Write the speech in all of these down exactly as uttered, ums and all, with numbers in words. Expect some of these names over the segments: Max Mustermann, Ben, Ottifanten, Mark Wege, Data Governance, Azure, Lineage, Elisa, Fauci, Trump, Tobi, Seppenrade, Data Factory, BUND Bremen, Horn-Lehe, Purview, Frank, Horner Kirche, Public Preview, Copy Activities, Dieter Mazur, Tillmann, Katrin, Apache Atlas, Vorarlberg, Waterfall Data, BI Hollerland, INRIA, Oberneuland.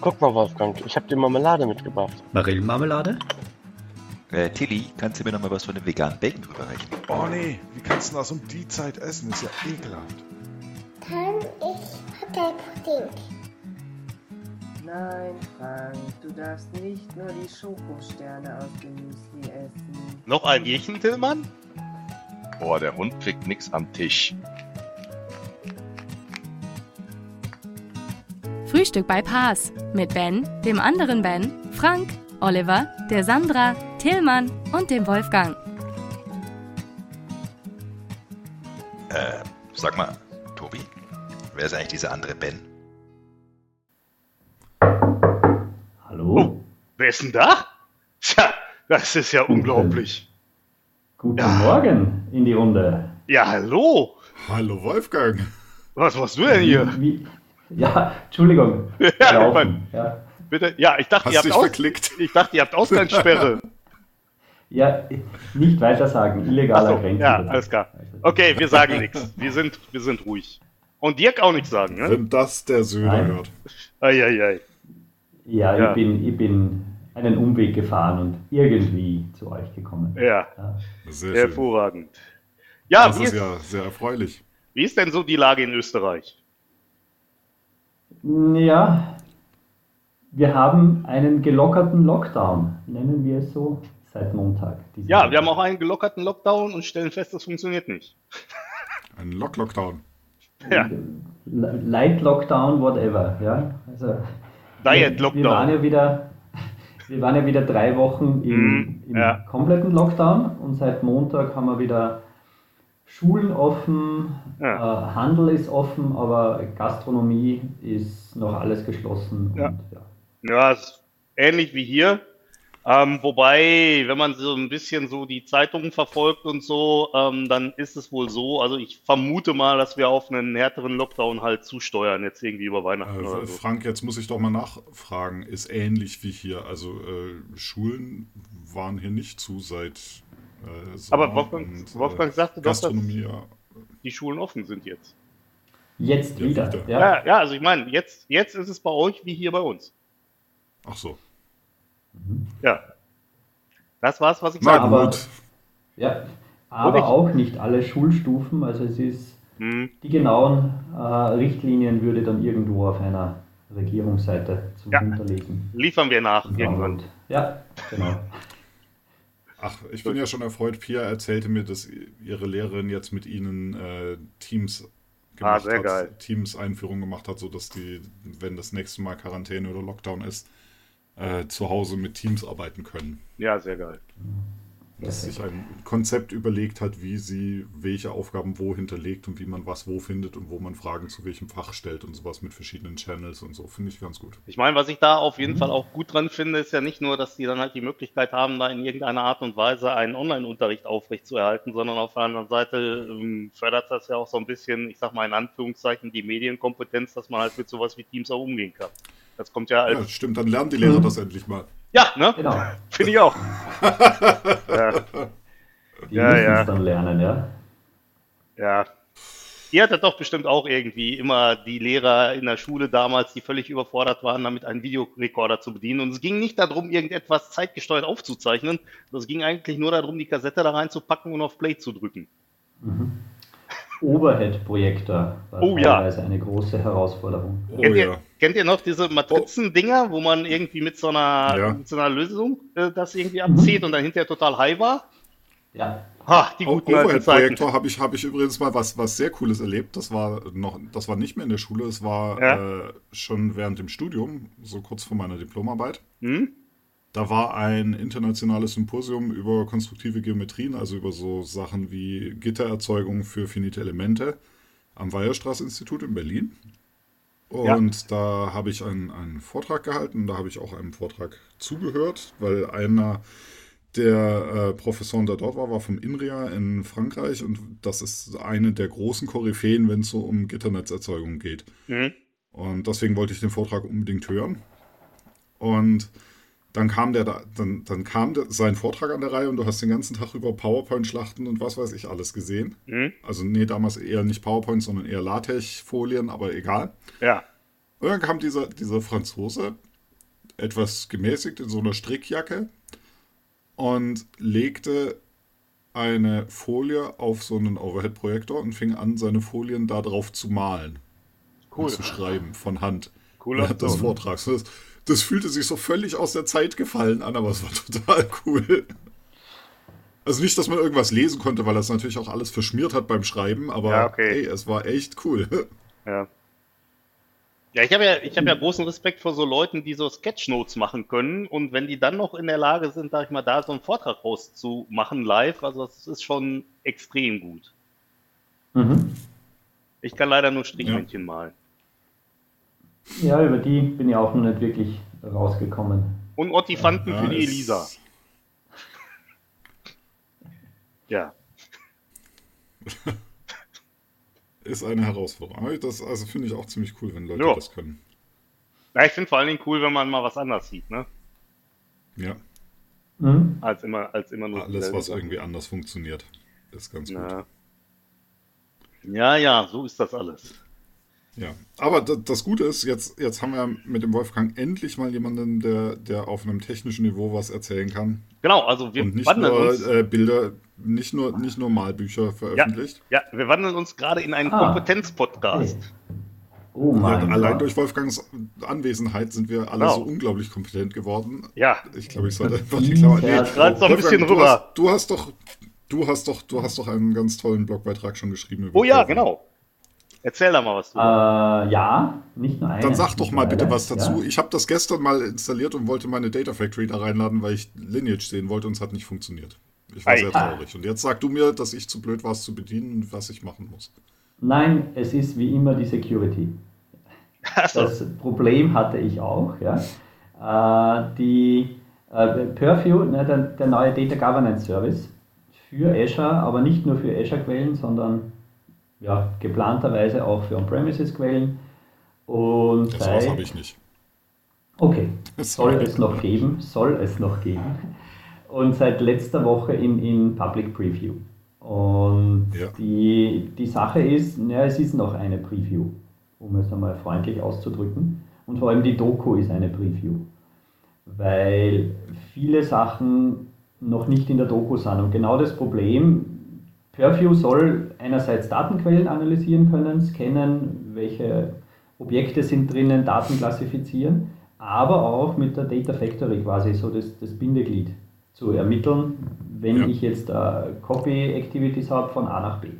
Guck mal, Wolfgang, ich habe dir Marmelade mitgebracht. Marillenmarmelade? Äh, Tilly, kannst du mir nochmal was von dem veganen Bacon überreichen? Oh nee, wie kannst du das um die Zeit essen? Ist ja ekelhaft. Kann ich Hotelpudding? Nein, Frank, du darfst nicht nur die Schokosterne aus Gemüse essen. Noch ein Jächen, Tillmann? Boah, der Hund kriegt nix am Tisch. Frühstück bei Paas mit Ben, dem anderen Ben, Frank, Oliver, der Sandra, Tillmann und dem Wolfgang. Äh, sag mal, Tobi, wer ist eigentlich dieser andere Ben? Hallo? Oh, wer ist denn da? Tja, das ist ja unglaublich. Guten ja. Morgen in die Runde. Ja, hallo. Hallo, Wolfgang. Was machst du denn hier? Wie, ja, Entschuldigung. Ja, ich mein, ja. Bitte? Ja, ich dachte, ihr habt Aus- ich dachte, ihr habt Ausgangssperre. Ja, nicht weitersagen. Illegaler so, Grenzen. Ja, alles klar. Okay, wir sagen nichts. Wir sind, wir sind ruhig. Und Dirk auch nichts sagen, ne? Wenn das der Söder hört. Eieiei. Ja, ja. Ich, bin, ich bin einen Umweg gefahren und irgendwie zu euch gekommen. Ja, ja. Sehr hervorragend. Ja, das ist, ist ja sehr erfreulich. Wie ist denn so die Lage in Österreich? Ja, wir haben einen gelockerten Lockdown, nennen wir es so, seit Montag. Ja, Montag. Wir haben auch einen gelockerten Lockdown und stellen fest, das funktioniert nicht. Ein Lock-Lockdown. Ja. Light-Lockdown, whatever. Ja, also... Diet-Lockdown. Wir, wir, waren ja wieder, wir waren ja wieder drei Wochen im, mm, im ja. kompletten Lockdown und seit Montag haben wir wieder Schulen offen, ja. äh, Handel ist offen, aber Gastronomie ist noch alles geschlossen. Ja, und, ja. ja ist ähnlich wie hier. Ähm, wobei, wenn man so ein bisschen so die Zeitungen verfolgt und so, ähm, dann ist es wohl so, also ich vermute mal, dass wir auf einen härteren Lockdown halt zusteuern, jetzt irgendwie über Weihnachten äh, oder so. Frank, jetzt muss ich doch mal nachfragen, ist ähnlich wie hier, also äh, Schulen waren hier nicht zu seit äh, Sommer. Aber Wolfgang, und, äh, Wolfgang sagte doch, dass die Schulen offen sind jetzt. Jetzt wieder, wieder. Ja. ja. Ja, also ich meine, jetzt, jetzt ist es bei euch wie hier bei uns. Ach so. Ja, das war's, was ich sage. Aber, ja, aber auch nicht alle Schulstufen, also es ist, hm. die genauen äh, Richtlinien würde dann irgendwo auf einer Regierungsseite zum ja. Hinterlegen. Liefern wir nach genau. irgendwann. Ja, genau. Ach, ich bin ja schon erfreut, Pia erzählte mir, dass ihre Lehrerin jetzt mit Ihnen äh, Teams gemacht ah, hat, geil. Teams-Einführung gemacht hat, sodass die, wenn das nächste Mal Quarantäne oder Lockdown ist, Äh, zu Hause mit Teams arbeiten können. Ja, sehr geil. Dass sich ein Konzept überlegt hat, wie sie welche Aufgaben wo hinterlegt und wie man was wo findet und wo man Fragen zu welchem Fach stellt und sowas mit verschiedenen Channels und so. Finde ich ganz gut. Ich meine, was ich da auf jeden mhm. Fall auch gut dran finde, ist ja nicht nur, dass die dann halt die Möglichkeit haben, da in irgendeiner Art und Weise einen Online-Unterricht aufrechtzuerhalten, sondern auf der anderen Seite ähm, fördert das ja auch so ein bisschen, ich sag mal in Anführungszeichen, die Medienkompetenz, dass man halt mit sowas wie Teams auch umgehen kann. Das kommt ja als... Ja, stimmt, dann lernen die Lehrer mhm. das endlich mal. Ja, ne? Genau. Finde ich auch. ja. Die ja, müssen ja. es dann lernen, ja? Ja. Ihr hattet doch bestimmt auch irgendwie immer die Lehrer in der Schule damals, die völlig überfordert waren, damit einen Videorekorder zu bedienen. Und es ging nicht darum, irgendetwas zeitgesteuert aufzuzeichnen. Es ging eigentlich nur darum, die Kassette da reinzupacken und auf Play zu drücken. Mhm. Overhead-Projektor war oh, teilweise ja. eine große Herausforderung. Oh, kennt, ihr, ja. kennt ihr noch diese Matrizendinger, wo man irgendwie mit so einer, ja. mit so einer Lösung äh, das irgendwie abzieht und dann hinterher total high war? Ja. Ha, die guten alten Overhead-Projektor habe ich, hab ich übrigens mal was, was sehr Cooles erlebt. Das war noch, das war nicht mehr in der Schule, es war ja. äh, schon während dem Studium, so kurz vor meiner Diplomarbeit. Hm? Da war ein internationales Symposium über konstruktive Geometrien, also über so Sachen wie Gittererzeugung für finite Elemente am Weierstraß-Institut in Berlin. Und ja. da habe ich einen, einen Vortrag gehalten, da habe ich auch einem Vortrag zugehört, weil einer der äh, Professoren, der dort war, war vom INRIA in Frankreich und das ist eine der großen Koryphäen, wenn es so um Gitternetzerzeugung geht. Mhm. Und deswegen wollte ich den Vortrag unbedingt hören. Und Dann kam, der da, dann, dann kam der, sein Vortrag an der Reihe und du hast den ganzen Tag über PowerPoint-Schlachten und was weiß ich alles gesehen. Mhm. Also nee, damals eher nicht PowerPoint, sondern eher LaTeX-Folien, aber egal. Ja. Und dann kam dieser, dieser Franzose etwas gemäßigt in so einer Strickjacke und legte eine Folie auf so einen Overhead-Projektor und fing an, seine Folien da drauf zu malen. Cool. Und zu schreiben von Hand. Cool. Hat das Vortrags. Das, das fühlte sich so völlig aus der Zeit gefallen an, aber es war total cool. Also nicht, dass man irgendwas lesen konnte, weil das natürlich auch alles verschmiert hat beim Schreiben, aber ja, okay. Ey, es war echt cool. Ja. Ja, ich habe ja, ich hab ja großen Respekt vor so Leuten, die so Sketchnotes machen können, und wenn die dann noch in der Lage sind, sag ich mal, da so einen Vortrag rauszumachen live, also das ist schon extrem gut. Mhm. Ich kann leider nur Strichmännchen ja. malen. Ja, über die bin ich auch noch nicht wirklich rausgekommen. Und Ottifanten ja, für die Elisa. Ja. Ist eine Herausforderung. Das also finde ich auch ziemlich cool, wenn Leute jo. das können. Ja, ich finde vor allen Dingen cool, wenn man mal was anders sieht, ne? Ja. Mhm. Als immer, als immer nur alles, was Sachen. irgendwie anders funktioniert, ist ganz Na. gut. Ja, ja, so ist das alles. Ja, aber das Gute ist, jetzt, jetzt haben wir mit dem Wolfgang endlich mal jemanden, der, der auf einem technischen Niveau was erzählen kann. Genau, also wir nicht wandeln nur, uns. Äh, Bilder, nicht nur, nicht nur Malbücher veröffentlicht. Ja, ja, wir wandeln uns gerade in einen ah. Kompetenz-Podcast. Okay. Oh mein ja, allein Gott. Durch Wolfgangs Anwesenheit sind wir alle genau. so unglaublich kompetent geworden. Ja. Ich glaube, ich sollte einfach die Klammer. Ja, nee, gerade so ein bisschen du rüber. Hast, du, hast doch, du, hast doch, du hast doch einen ganz tollen Blogbeitrag schon geschrieben. Über oh ja, Wolfgang. Genau. Erzähl da mal was zu. Äh, ja, nicht nur eine. Dann sag doch mal bitte was dazu. Ja. Ich habe das gestern mal installiert und wollte meine Data Factory da reinladen, weil ich Lineage sehen wollte, und es hat nicht funktioniert. Ich war Ei. sehr traurig. Und jetzt sag du mir, dass ich zu blöd war, es zu bedienen und was ich machen muss. Nein, es ist wie immer die Security. Also. Das Problem hatte ich auch. Ja. Äh, die äh, Purview, ne, der, der neue Data Governance Service für Azure, aber nicht nur für Azure-Quellen, sondern ja, geplanterweise auch für On-Premises-Quellen. Und das seit... habe ich nicht. Okay, soll es noch geben, soll es noch geben. Und seit letzter Woche in, in Public Preview. Und ja. die, die Sache ist, na, es ist noch eine Preview, um es einmal freundlich auszudrücken. Und vor allem die Doku ist eine Preview, weil viele Sachen noch nicht in der Doku sind. Und genau das Problem... Purview soll einerseits Datenquellen analysieren können, scannen, welche Objekte sind drinnen, Daten klassifizieren, aber auch mit der Data Factory quasi so das, das Bindeglied zu ermitteln, wenn ja. ich jetzt äh, Copy Activities habe von A nach B.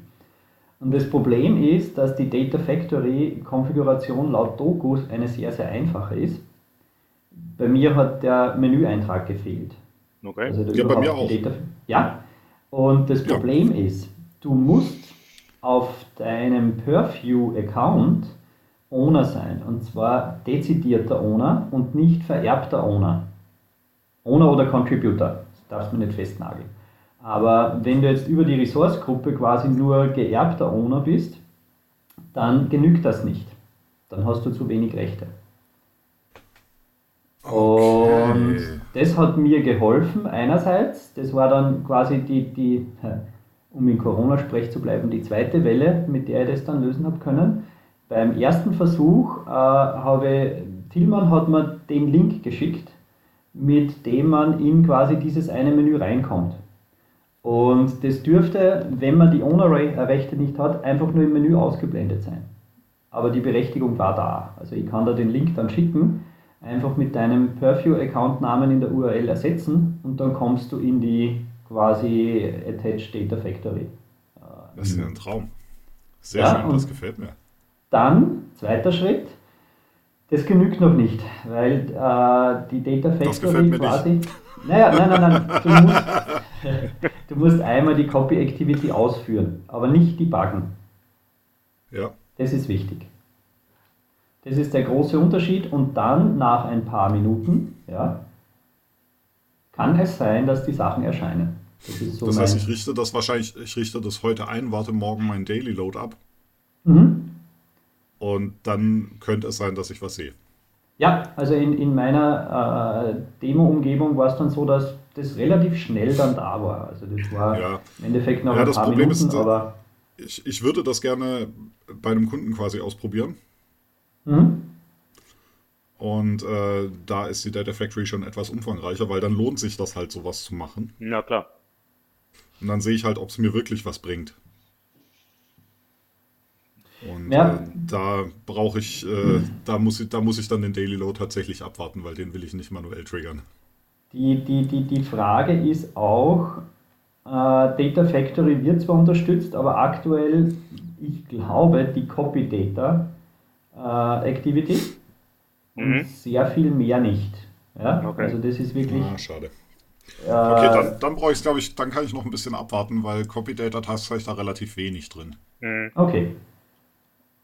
Und das Problem ist, dass die Data Factory Konfiguration laut Dokus eine sehr, sehr einfache ist. Bei mir hat der Menüeintrag gefehlt. Okay. Also ja, bei mir auch. Data, ja. Und das Problem ja. ist, du musst auf deinem Purview-Account Owner sein. Und zwar dezidierter Owner und nicht vererbter Owner. Owner oder Contributor, das darfst du nicht festnageln. Aber wenn du jetzt über die Resource-Gruppe quasi nur geerbter Owner bist, dann genügt das nicht. Dann hast du zu wenig Rechte. Okay. Und das hat mir geholfen einerseits, das war dann quasi die, die, um in Corona-Sprech zu bleiben, die zweite Welle, mit der ich das dann lösen habe können. Beim ersten Versuch äh, habe Tillmann hat mir den Link geschickt, mit dem man in quasi dieses eine Menü reinkommt. Und das dürfte, wenn man die Owner-Rechte nicht hat, einfach nur im Menü ausgeblendet sein. Aber die Berechtigung war da. Also ich kann da den Link dann schicken, einfach mit deinem Purview-Account-Namen in der U R L ersetzen, und dann kommst du in die quasi Attached Data Factory. Das ist ein Traum. Sehr ja, schön, das gefällt mir. Dann, zweiter Schritt, das genügt noch nicht, weil äh, die Data Factory das gefällt mir quasi... Nicht. Naja, nein, nein, nein, du musst, du musst einmal die Copy Activity ausführen, aber nicht debuggen. Ja. Das ist wichtig. Das ist der große Unterschied, und dann nach ein paar Minuten ja, kann es sein, dass die Sachen erscheinen. Das ist so, das heißt, ich richte das wahrscheinlich, ich richte das heute ein, warte morgen meinen Daily Load ab. Mhm. Und dann könnte es sein, dass ich was sehe. Ja, also in, in meiner äh, Demo-Umgebung war es dann so, dass das relativ schnell dann da war. Also das war ja. im Endeffekt noch ja, ein das paar Problem Minuten. Ist, aber ich, ich würde das gerne bei einem Kunden quasi ausprobieren. Mhm. Und äh, da ist die Data Factory schon etwas umfangreicher, weil dann lohnt sich das halt, sowas zu machen. Na klar. Und dann sehe ich halt, ob es mir wirklich was bringt. Und ja. äh, da brauche ich, äh, mhm. da muss ich, da muss ich dann den Daily Load tatsächlich abwarten, weil den will ich nicht manuell triggern. Die, die, die, die Frage ist auch, äh, Data Factory wird zwar unterstützt, aber aktuell, ich glaube, die Copy Data äh, Activity mhm. und sehr viel mehr nicht. Ja? Okay. Also das ist wirklich... Ah, schade. Äh, okay, dann, dann brauche ich es, glaube ich, dann kann ich noch ein bisschen abwarten, weil Copy Data tatsächlich da relativ wenig drin. Mhm. Okay.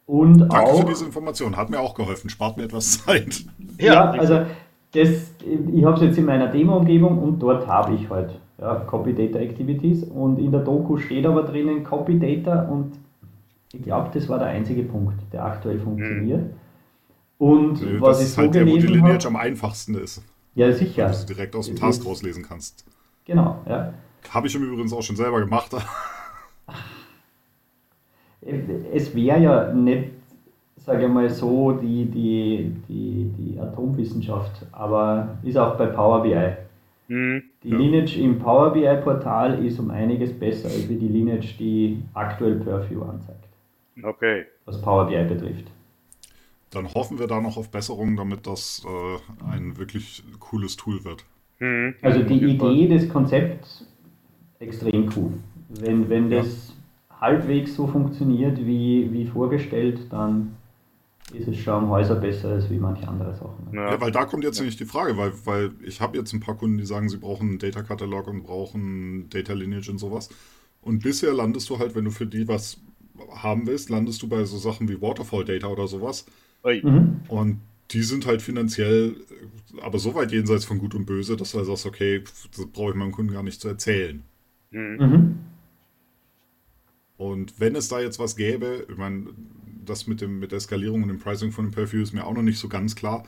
Und Danke auch, für diese Information, hat mir auch geholfen, spart mir etwas Zeit. Ja, also das, ich habe es jetzt in meiner Demo-Umgebung und dort habe ich halt ja, Copy Data Activities und in der Doku steht aber drinnen Copy Data und ich glaube, das war der einzige Punkt, der aktuell funktioniert. Mhm. Und Nö, was das ich ist so halt gelesen der, wo die Lineage am einfachsten ist. Ja, sicher. Dass du direkt aus dem Task rauslesen kannst. Genau, ja. Habe ich übrigens auch schon selber gemacht. Es wäre ja nicht, sage ich mal so, die, die, die, die Atomwissenschaft, aber ist auch bei Power B I. Mhm, die ja. Lineage im Power B I Portal ist um einiges besser als die Lineage, die aktuell Purview anzeigt. Okay. Was Power B I betrifft. Dann hoffen wir da noch auf Besserungen, damit das äh, ein wirklich cooles Tool wird. Mhm, also die Idee, das Konzept, extrem cool. Wenn, wenn ja. das... halbwegs so funktioniert, wie, wie vorgestellt, dann ist es schon um Häuser besser als wie manche andere Sachen. Ne? Ja. ja, weil da kommt jetzt ja. nicht die Frage, weil, weil ich habe jetzt ein paar Kunden, die sagen, sie brauchen einen Data-Katalog und brauchen Data Lineage und sowas. Und bisher landest du halt, wenn du für die was haben willst, landest du bei so Sachen wie Waterfall Data oder sowas. Mhm. Und die sind halt finanziell aber so weit jenseits von Gut und Böse, dass du halt sagst, okay, das brauche ich meinem Kunden gar nicht zu erzählen. Mhm. Und wenn es da jetzt was gäbe, ich meine, das mit, dem, mit der Skalierung und dem Pricing von dem Purview ist mir auch noch nicht so ganz klar,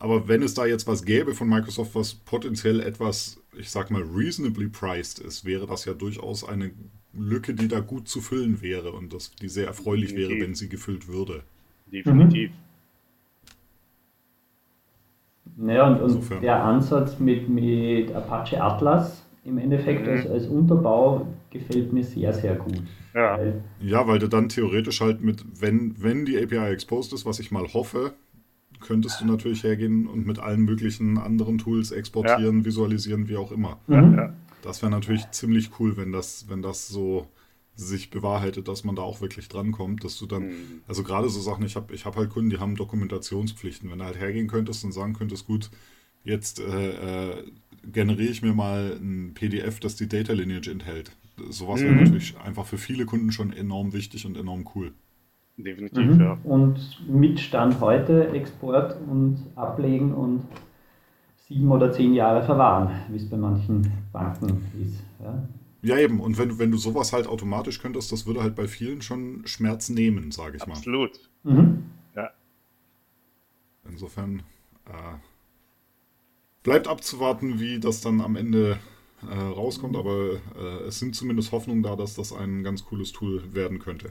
aber wenn es da jetzt was gäbe von Microsoft, was potenziell etwas, ich sag mal, reasonably priced ist, wäre das ja durchaus eine Lücke, die da gut zu füllen wäre und das, die sehr erfreulich Definitiv. wäre, wenn sie gefüllt würde. Definitiv. Mhm. Naja, und, und der Ansatz mit, mit Apache Atlas im Endeffekt mhm. als, als Unterbau gefällt mir sehr, sehr gut. Ja. Weil, ja, weil du dann theoretisch halt mit, wenn, wenn die A P I exposed ist, was ich mal hoffe, könntest du natürlich hergehen und mit allen möglichen anderen Tools exportieren, ja. visualisieren, wie auch immer. Mhm. Ja. Das wäre natürlich ziemlich cool, wenn das, wenn das so sich bewahrheitet, dass man da auch wirklich drankommt, dass du dann, mhm. also gerade so Sachen, ich habe ich hab halt Kunden, die haben Dokumentationspflichten. Wenn du halt hergehen könntest und sagen könntest, gut, jetzt äh, äh, generiere ich mir mal ein P D F, das die Data Lineage enthält. Sowas mhm. wäre natürlich einfach für viele Kunden schon enorm wichtig und enorm cool. Definitiv, mhm. ja. Und mit Stand heute Export und ablegen und sieben oder zehn Jahre verwahren, wie es bei manchen Banken ist. Ja, ja eben. Und wenn, wenn du sowas halt automatisch könntest, das würde halt bei vielen schon Schmerz nehmen, sage ich mal. Absolut. Mhm. Ja. Insofern... Äh, Bleibt abzuwarten, wie das dann am Ende äh, rauskommt, aber äh, es sind zumindest Hoffnungen da, dass das ein ganz cooles Tool werden könnte.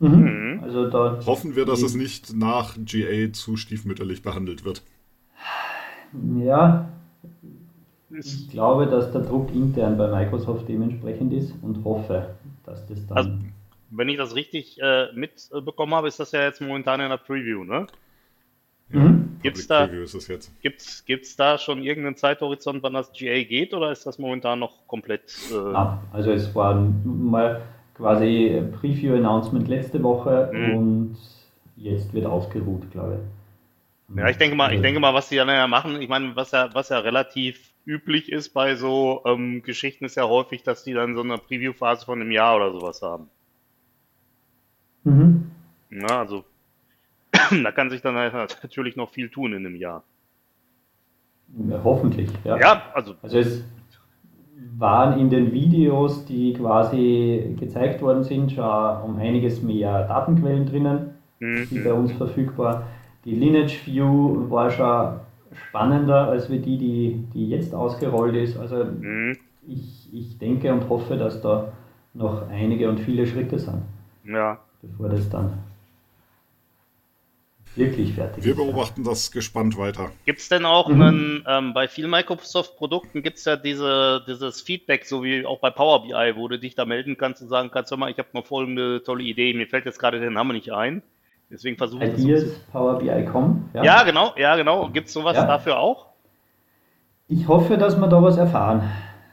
Mhm. Also da hoffen wir, dass es nicht nach G A zu stiefmütterlich behandelt wird. Ja, ich glaube, dass der Druck intern bei Microsoft dementsprechend ist und hoffe, dass das dann... Also, wenn ich das richtig äh, mitbekommen habe, ist das ja jetzt momentan in der Preview, ne? Ja, mhm. Gibt's da, ist es jetzt. Gibt's, gibt's da schon irgendeinen Zeithorizont, wann das G A geht, oder ist das momentan noch komplett... Äh ah, also es war mal quasi Preview-Announcement letzte Woche mhm. und jetzt wird ausgeruht, glaube ich. Ja, ich denke mal, ich denke mal, was die dann ja machen, ich meine, was ja, was ja relativ üblich ist bei so ähm, Geschichten, ist ja häufig, dass die dann so eine Preview-Phase von einem Jahr oder sowas haben. Mhm. Na, also... Da kann sich dann natürlich noch viel tun in einem Jahr. Ja, hoffentlich, ja. ja also, also es waren in den Videos, die quasi gezeigt worden sind, schon um einiges mehr Datenquellen drinnen, mhm. die bei uns verfügbar. Die Lineage View war schon spannender als wie die, die, die jetzt ausgerollt ist. Also mhm. ich, ich denke und hoffe, dass da noch einige und viele Schritte sind, ja. bevor das dann... wirklich fertig wir ist. Wir beobachten ja. das gespannt weiter. Gibt es denn auch mhm. einen, ähm, bei vielen Microsoft-Produkten gibt es ja diese, dieses Feedback, so wie auch bei Power B I, wo du dich da melden kannst und sagen kannst, hör mal, ich habe mal folgende tolle Idee, mir fällt jetzt gerade der Name nicht ein. Deswegen versuche ich Ideas, das Power B I kommen. Ja. ja, genau, ja, genau. Gibt es sowas ja. dafür auch? Ich hoffe, dass wir da was erfahren.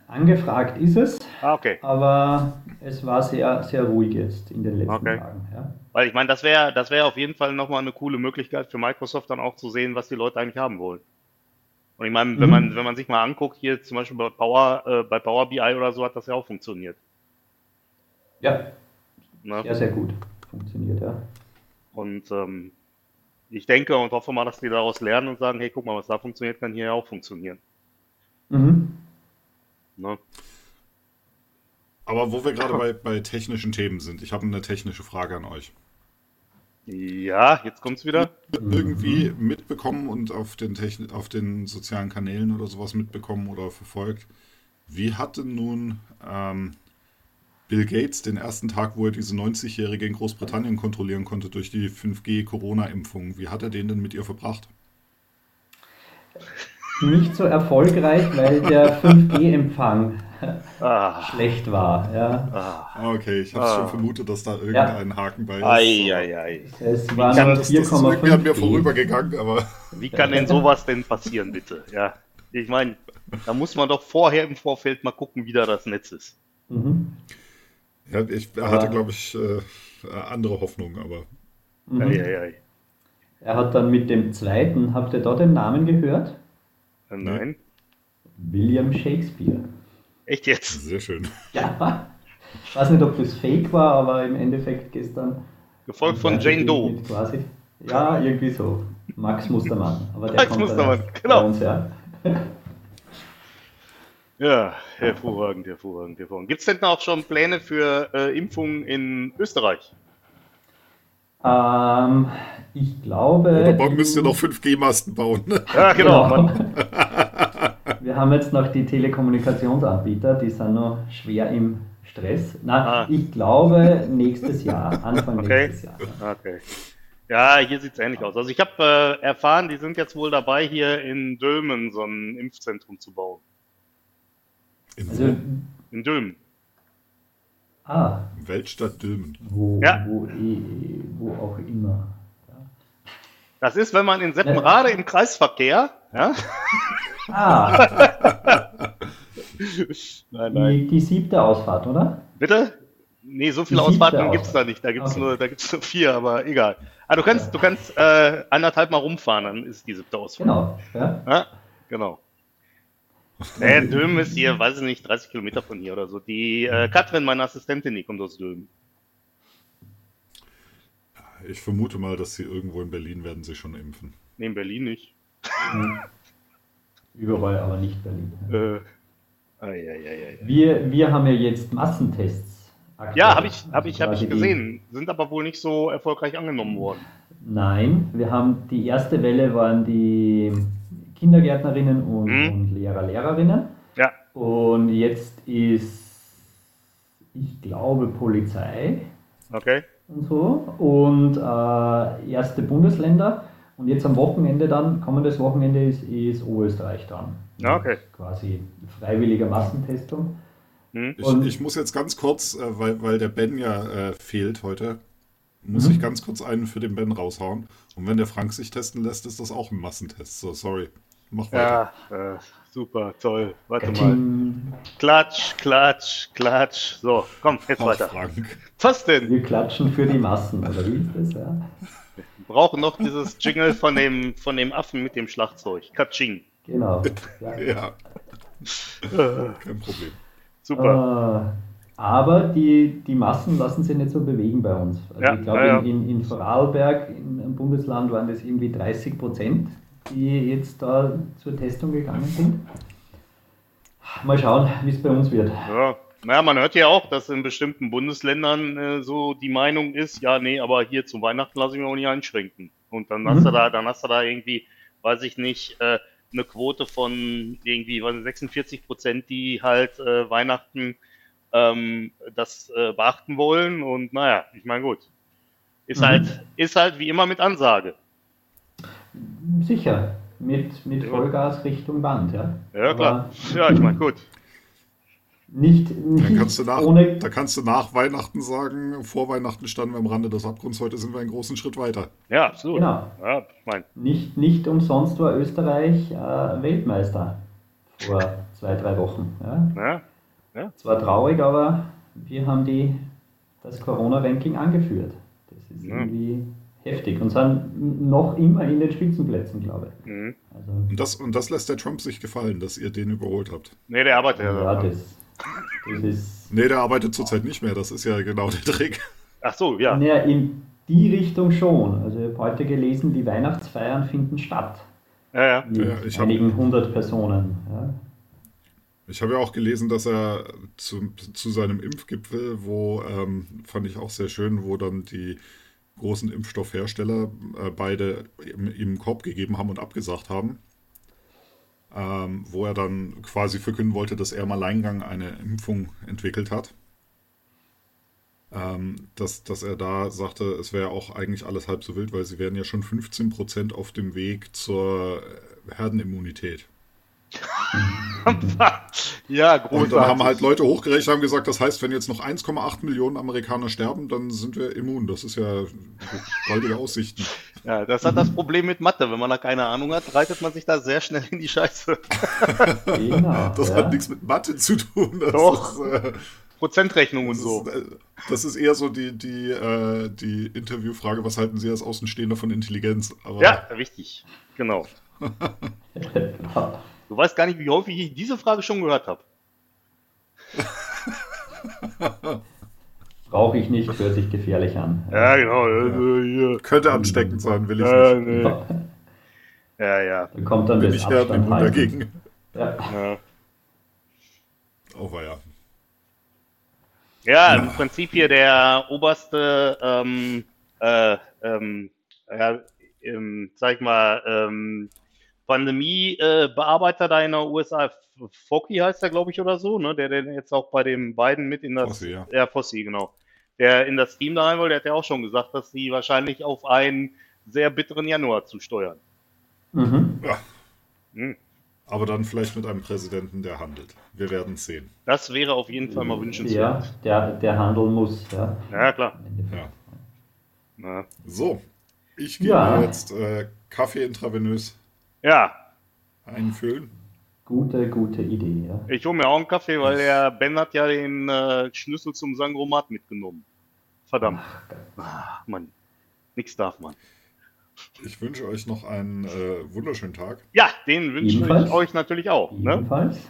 Angefragt ist es, ah, okay. aber es war sehr, sehr ruhig jetzt in den letzten okay. Tagen. Ja. Weil ich meine, das wäre das wäre auf jeden Fall nochmal eine coole Möglichkeit für Microsoft dann auch zu sehen, was die Leute eigentlich haben wollen. Und ich meine, mhm. wenn man wenn man sich mal anguckt, hier zum Beispiel bei Power, äh, bei Power B I oder so hat das ja auch funktioniert. Ja, Na? sehr, sehr gut funktioniert, ja. Und ähm, ich denke und hoffe mal, dass die daraus lernen und sagen, hey, guck mal, was da funktioniert, kann hier ja auch funktionieren. Mhm. Ne? Aber wo wir gerade bei, bei technischen Themen sind, ich habe eine technische Frage an euch. Ja, jetzt kommt's wieder. Irgendwie mitbekommen und auf den, Techn- auf den sozialen Kanälen oder sowas mitbekommen oder verfolgt. Wie hatte nun ähm, Bill Gates den ersten Tag, wo er diese neunzigjährige in Großbritannien kontrollieren konnte durch die fünf G Corona-Impfung, wie hat er den denn mit ihr verbracht? Nicht so erfolgreich, weil der fünf G Empfang ah. schlecht war. Ja. Ah, okay, ich habe ah. schon vermutet, dass da irgendein ja. Haken bei ist. Ei, ei, ei. Es war nur vier Komma fünf G. Wir haben mir vorübergegangen, aber... Wie kann denn sowas denn passieren, bitte? Ja, ich meine, da muss man doch vorher im Vorfeld mal gucken, wie da das Netz ist. Mhm. Ja, ich hatte, glaube ich, äh, andere Hoffnungen, aber... Mhm. Ei, ei, ei. Er hat dann mit dem zweiten, habt ihr da den Namen gehört? Nein. William Shakespeare. Echt jetzt? Sehr schön. Ja. Ich weiß nicht, ob das fake war, aber im Endeffekt gestern. Gefolgt von Jane Doe. Quasi, ja, irgendwie so. Max Mustermann. Aber der Max kommt Mustermann, da genau. Bei uns, ja. ja, hervorragend, hervorragend, hervorragend. Gibt es denn auch schon Pläne für äh, Impfungen in Österreich? Ähm, ich glaube... Oder morgen müsst ihr noch fünf G Masten bauen. Ne? Ja, genau. genau. Wir haben jetzt noch die Telekommunikationsanbieter, die sind noch schwer im Stress. Nein, ah. ich glaube nächstes Jahr, Anfang okay. nächstes Jahr. Okay. Ja, hier sieht es ähnlich aus. Also ich habe äh, erfahren, die sind jetzt wohl dabei, hier in Dülmen so ein Impfzentrum zu bauen. In, also, in Dülmen. Ah. Weltstadt Dülmen. Wo, ja. wo, wo auch immer. Ja. Das ist, wenn man in Seppenrade im Kreisverkehr. Ja? Ah. nein, nein. Die, die siebte Ausfahrt, oder? Bitte? Nee, so viele Ausfahrten gibt es da nicht. Da gibt es okay. nur, nur vier, aber egal. Ah, du kannst, ja. du kannst äh, anderthalb Mal rumfahren, dann ist die siebte Ausfahrt. Genau. Ja? Ja? Genau. Äh, Dülmen ist hier, weiß ich nicht, dreißig Kilometer von hier oder so. Die äh, Katrin, meine Assistentin, die kommt aus Dülmen. Ich vermute mal, dass sie irgendwo in Berlin werden sie schon impfen. Nee, in Berlin nicht. Mhm. Überall, aber nicht Berlin. Äh, ah, ja, ja, ja, ja. Wir, wir haben ja jetzt Massentests. Aktuell. Ja, habe ich, hab ich, hab ich gesehen. Sind aber wohl nicht so erfolgreich angenommen worden. Nein, wir haben die erste Welle waren die... Kindergärtnerinnen und, hm. und Lehrer, Lehrerinnen. Ja. Und jetzt ist, ich glaube, Polizei. Okay. Und so. Und äh, erste Bundesländer. Und jetzt am Wochenende dann, kommendes Wochenende ist, ist Oberösterreich dran. Okay. Quasi freiwillige Massentestung. Hm. Ich, ich muss jetzt ganz kurz, äh, weil, weil der Ben ja äh, fehlt heute, muss hm. ich ganz kurz einen für den Ben raushauen. Und wenn der Frank sich testen lässt, ist das auch ein Massentest. So, sorry. Mach weiter. Ja, äh, super, toll. Warte mal. Klatsch, klatsch, klatsch. So, komm, jetzt Ach, weiter. Frank. Was denn? Wir klatschen für die Massen, oder wie ist das? Ja? Wir brauchen noch dieses Jingle von dem, von dem Affen mit dem Schlagzeug. Katsching. Genau. Ja. ja. Kein Problem. Super. Uh. Aber die, die Massen lassen sich nicht so bewegen bei uns. Also ja, ich glaube, ja. in, in Vorarlberg, in, im Bundesland, waren das irgendwie dreißig Prozent, die jetzt da zur Testung gegangen sind. Mal schauen, wie es bei uns wird. Ja. Naja, man hört ja auch, dass in bestimmten Bundesländern äh, so die Meinung ist, ja, nee, aber hier zu Weihnachten lasse ich mich auch nicht einschränken. Und dann, mhm. hast, du da, dann hast du da irgendwie, weiß ich nicht, äh, eine Quote von irgendwie was, sechsundvierzig Prozent, die halt äh, Weihnachten... das äh, beachten wollen und naja, ich meine gut. Ist, mhm. halt, ist halt wie immer mit Ansage. sicher, mit, mit ja. Vollgas Richtung Wand. Ja, ja klar. Aber ja, ich meine, gut. Nicht, nicht dann kannst du nach, ohne... Da kannst du nach Weihnachten sagen, vor Weihnachten standen wir am Rande des Abgrunds, heute sind wir einen großen Schritt weiter. Ja, absolut. Genau. Ja, ich mein. nicht, nicht umsonst war Österreich äh, Weltmeister vor zwei, drei Wochen. Ja? Ja. Ja. Zwar traurig, aber wir haben die, das Corona-Ranking angeführt. Das ist mhm. irgendwie heftig und sind noch immer in den Spitzenplätzen, glaube ich. Mhm. Also, und, das, und das lässt der Trump sich gefallen, dass ihr den überholt habt. Nee, der arbeitet ja daran. Das ist nee, der arbeitet zurzeit nicht mehr, das ist ja genau der Trick. Ach so, ja. Naja, in die Richtung schon. Also ich habe heute gelesen, die Weihnachtsfeiern finden statt. Ja, ja. Mit ja, ich einigen hab, hundert Personen. Ja. Ich habe ja auch gelesen, dass er zu, zu seinem Impfgipfel, wo, ähm, fand ich auch sehr schön, wo dann die großen Impfstoffhersteller äh, beide im, im Korb gegeben haben und abgesagt haben. Ähm, wo er dann quasi verkünden wollte, dass er im Alleingang eine Impfung entwickelt hat. Ähm, dass, dass er da sagte, es wäre auch eigentlich alles halb so wild, weil sie wären ja schon fünfzehn Prozent auf dem Weg zur Herdenimmunität. Ja, großartig. Und dann haben halt Leute hochgerechnet und haben gesagt, das heißt, wenn jetzt noch eins Komma acht Millionen Amerikaner sterben, dann sind wir immun. Das ist ja baldige Aussichten. Ja, das hat das Problem mit Mathe. Wenn man da keine Ahnung hat, reitet man sich da sehr schnell in die Scheiße. Genau, das ja. hat nichts mit Mathe zu tun. Das Doch, ist, äh, Prozentrechnung und so. Ist, äh, das ist eher so die, die, äh, die Interviewfrage, was halten Sie als Außenstehender von Intelligenz? Aber ja, richtig, genau. Du weißt gar nicht, wie häufig ich diese Frage schon gehört habe. Brauche ich nicht, hört sich gefährlich an. Ja, genau. Ja. Ja. Könnte ansteckend sein, will ich ja, nicht. Nee. Ja, ja. Dann kommt dann will das Abstand dagegen. Ja. Ja. Oh, war ja. Ja, im ja. Prinzip hier der oberste, ähm, äh, ähm, ja, ähm, sag ich mal, ähm, Pandemie-Bearbeiter äh, da in den U S A, Fauci heißt er, glaube ich, oder so, ne? Der, der jetzt auch bei den beiden mit in das... Fauci, ja. Ja, Fauci, genau. Der in das Team da rein wollte, der hat ja auch schon gesagt, dass sie wahrscheinlich auf einen sehr bitteren Januar zu steuern. Mhm. Ja. Mhm. Aber dann vielleicht mit einem Präsidenten, der handelt. Wir werden es sehen. Das wäre auf jeden Fall mal wünschenswert. Ja, der, der handeln muss, ja. Ja, klar. Ja. Na. So, ich gebe ja. jetzt äh, Kaffee intravenös Ja. einfüllen. Gute, gute Idee, ja. Ich hole mir auch einen Kaffee, weil der Ben hat ja den äh, Schlüssel zum Sangromat mitgenommen. Verdammt. Ach, Mann, nix darf man. Ich wünsche euch noch einen äh, wunderschönen Tag. Ja, den wünsche ich euch natürlich auch. Jedenfalls. Ne?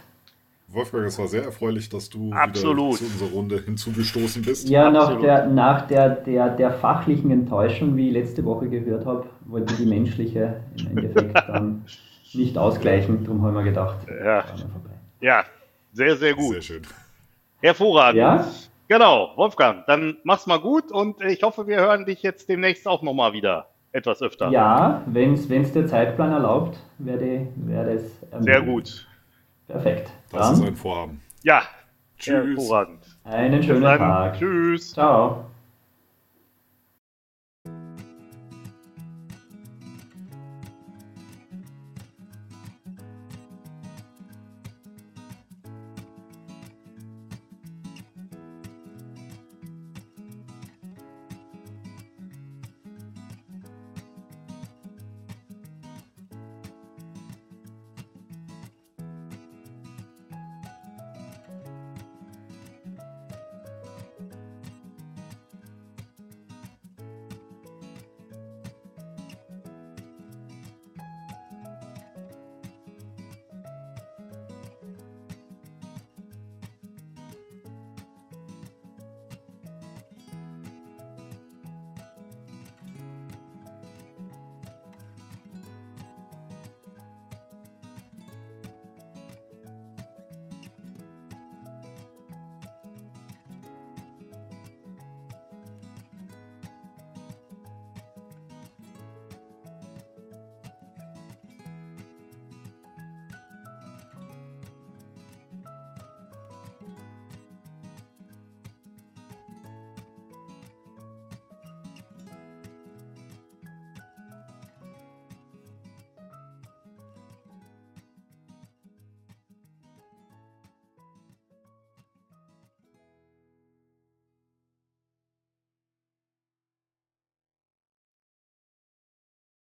Wolfgang, es war sehr erfreulich, dass du Absolut. wieder zu unserer Runde hinzugestoßen bist. Ja, nach, der, nach der, der, der fachlichen Enttäuschung, wie ich letzte Woche gehört habe, wollte die menschliche im Endeffekt dann nicht ausgleichen. Darum haben wir gedacht. Ja, ja, sehr, sehr gut. Sehr schön. Hervorragend. Ja? Genau, Wolfgang, dann mach's mal gut und ich hoffe, wir hören dich jetzt demnächst auch nochmal wieder etwas öfter. Ja, wenn es der Zeitplan erlaubt, wäre das ermöglicht. Sehr gut. Perfekt. Das Dann. ist ein Vorhaben. Ja, tschüss. Hervorragend. Einen schönen Tag. Tschüss. Ciao.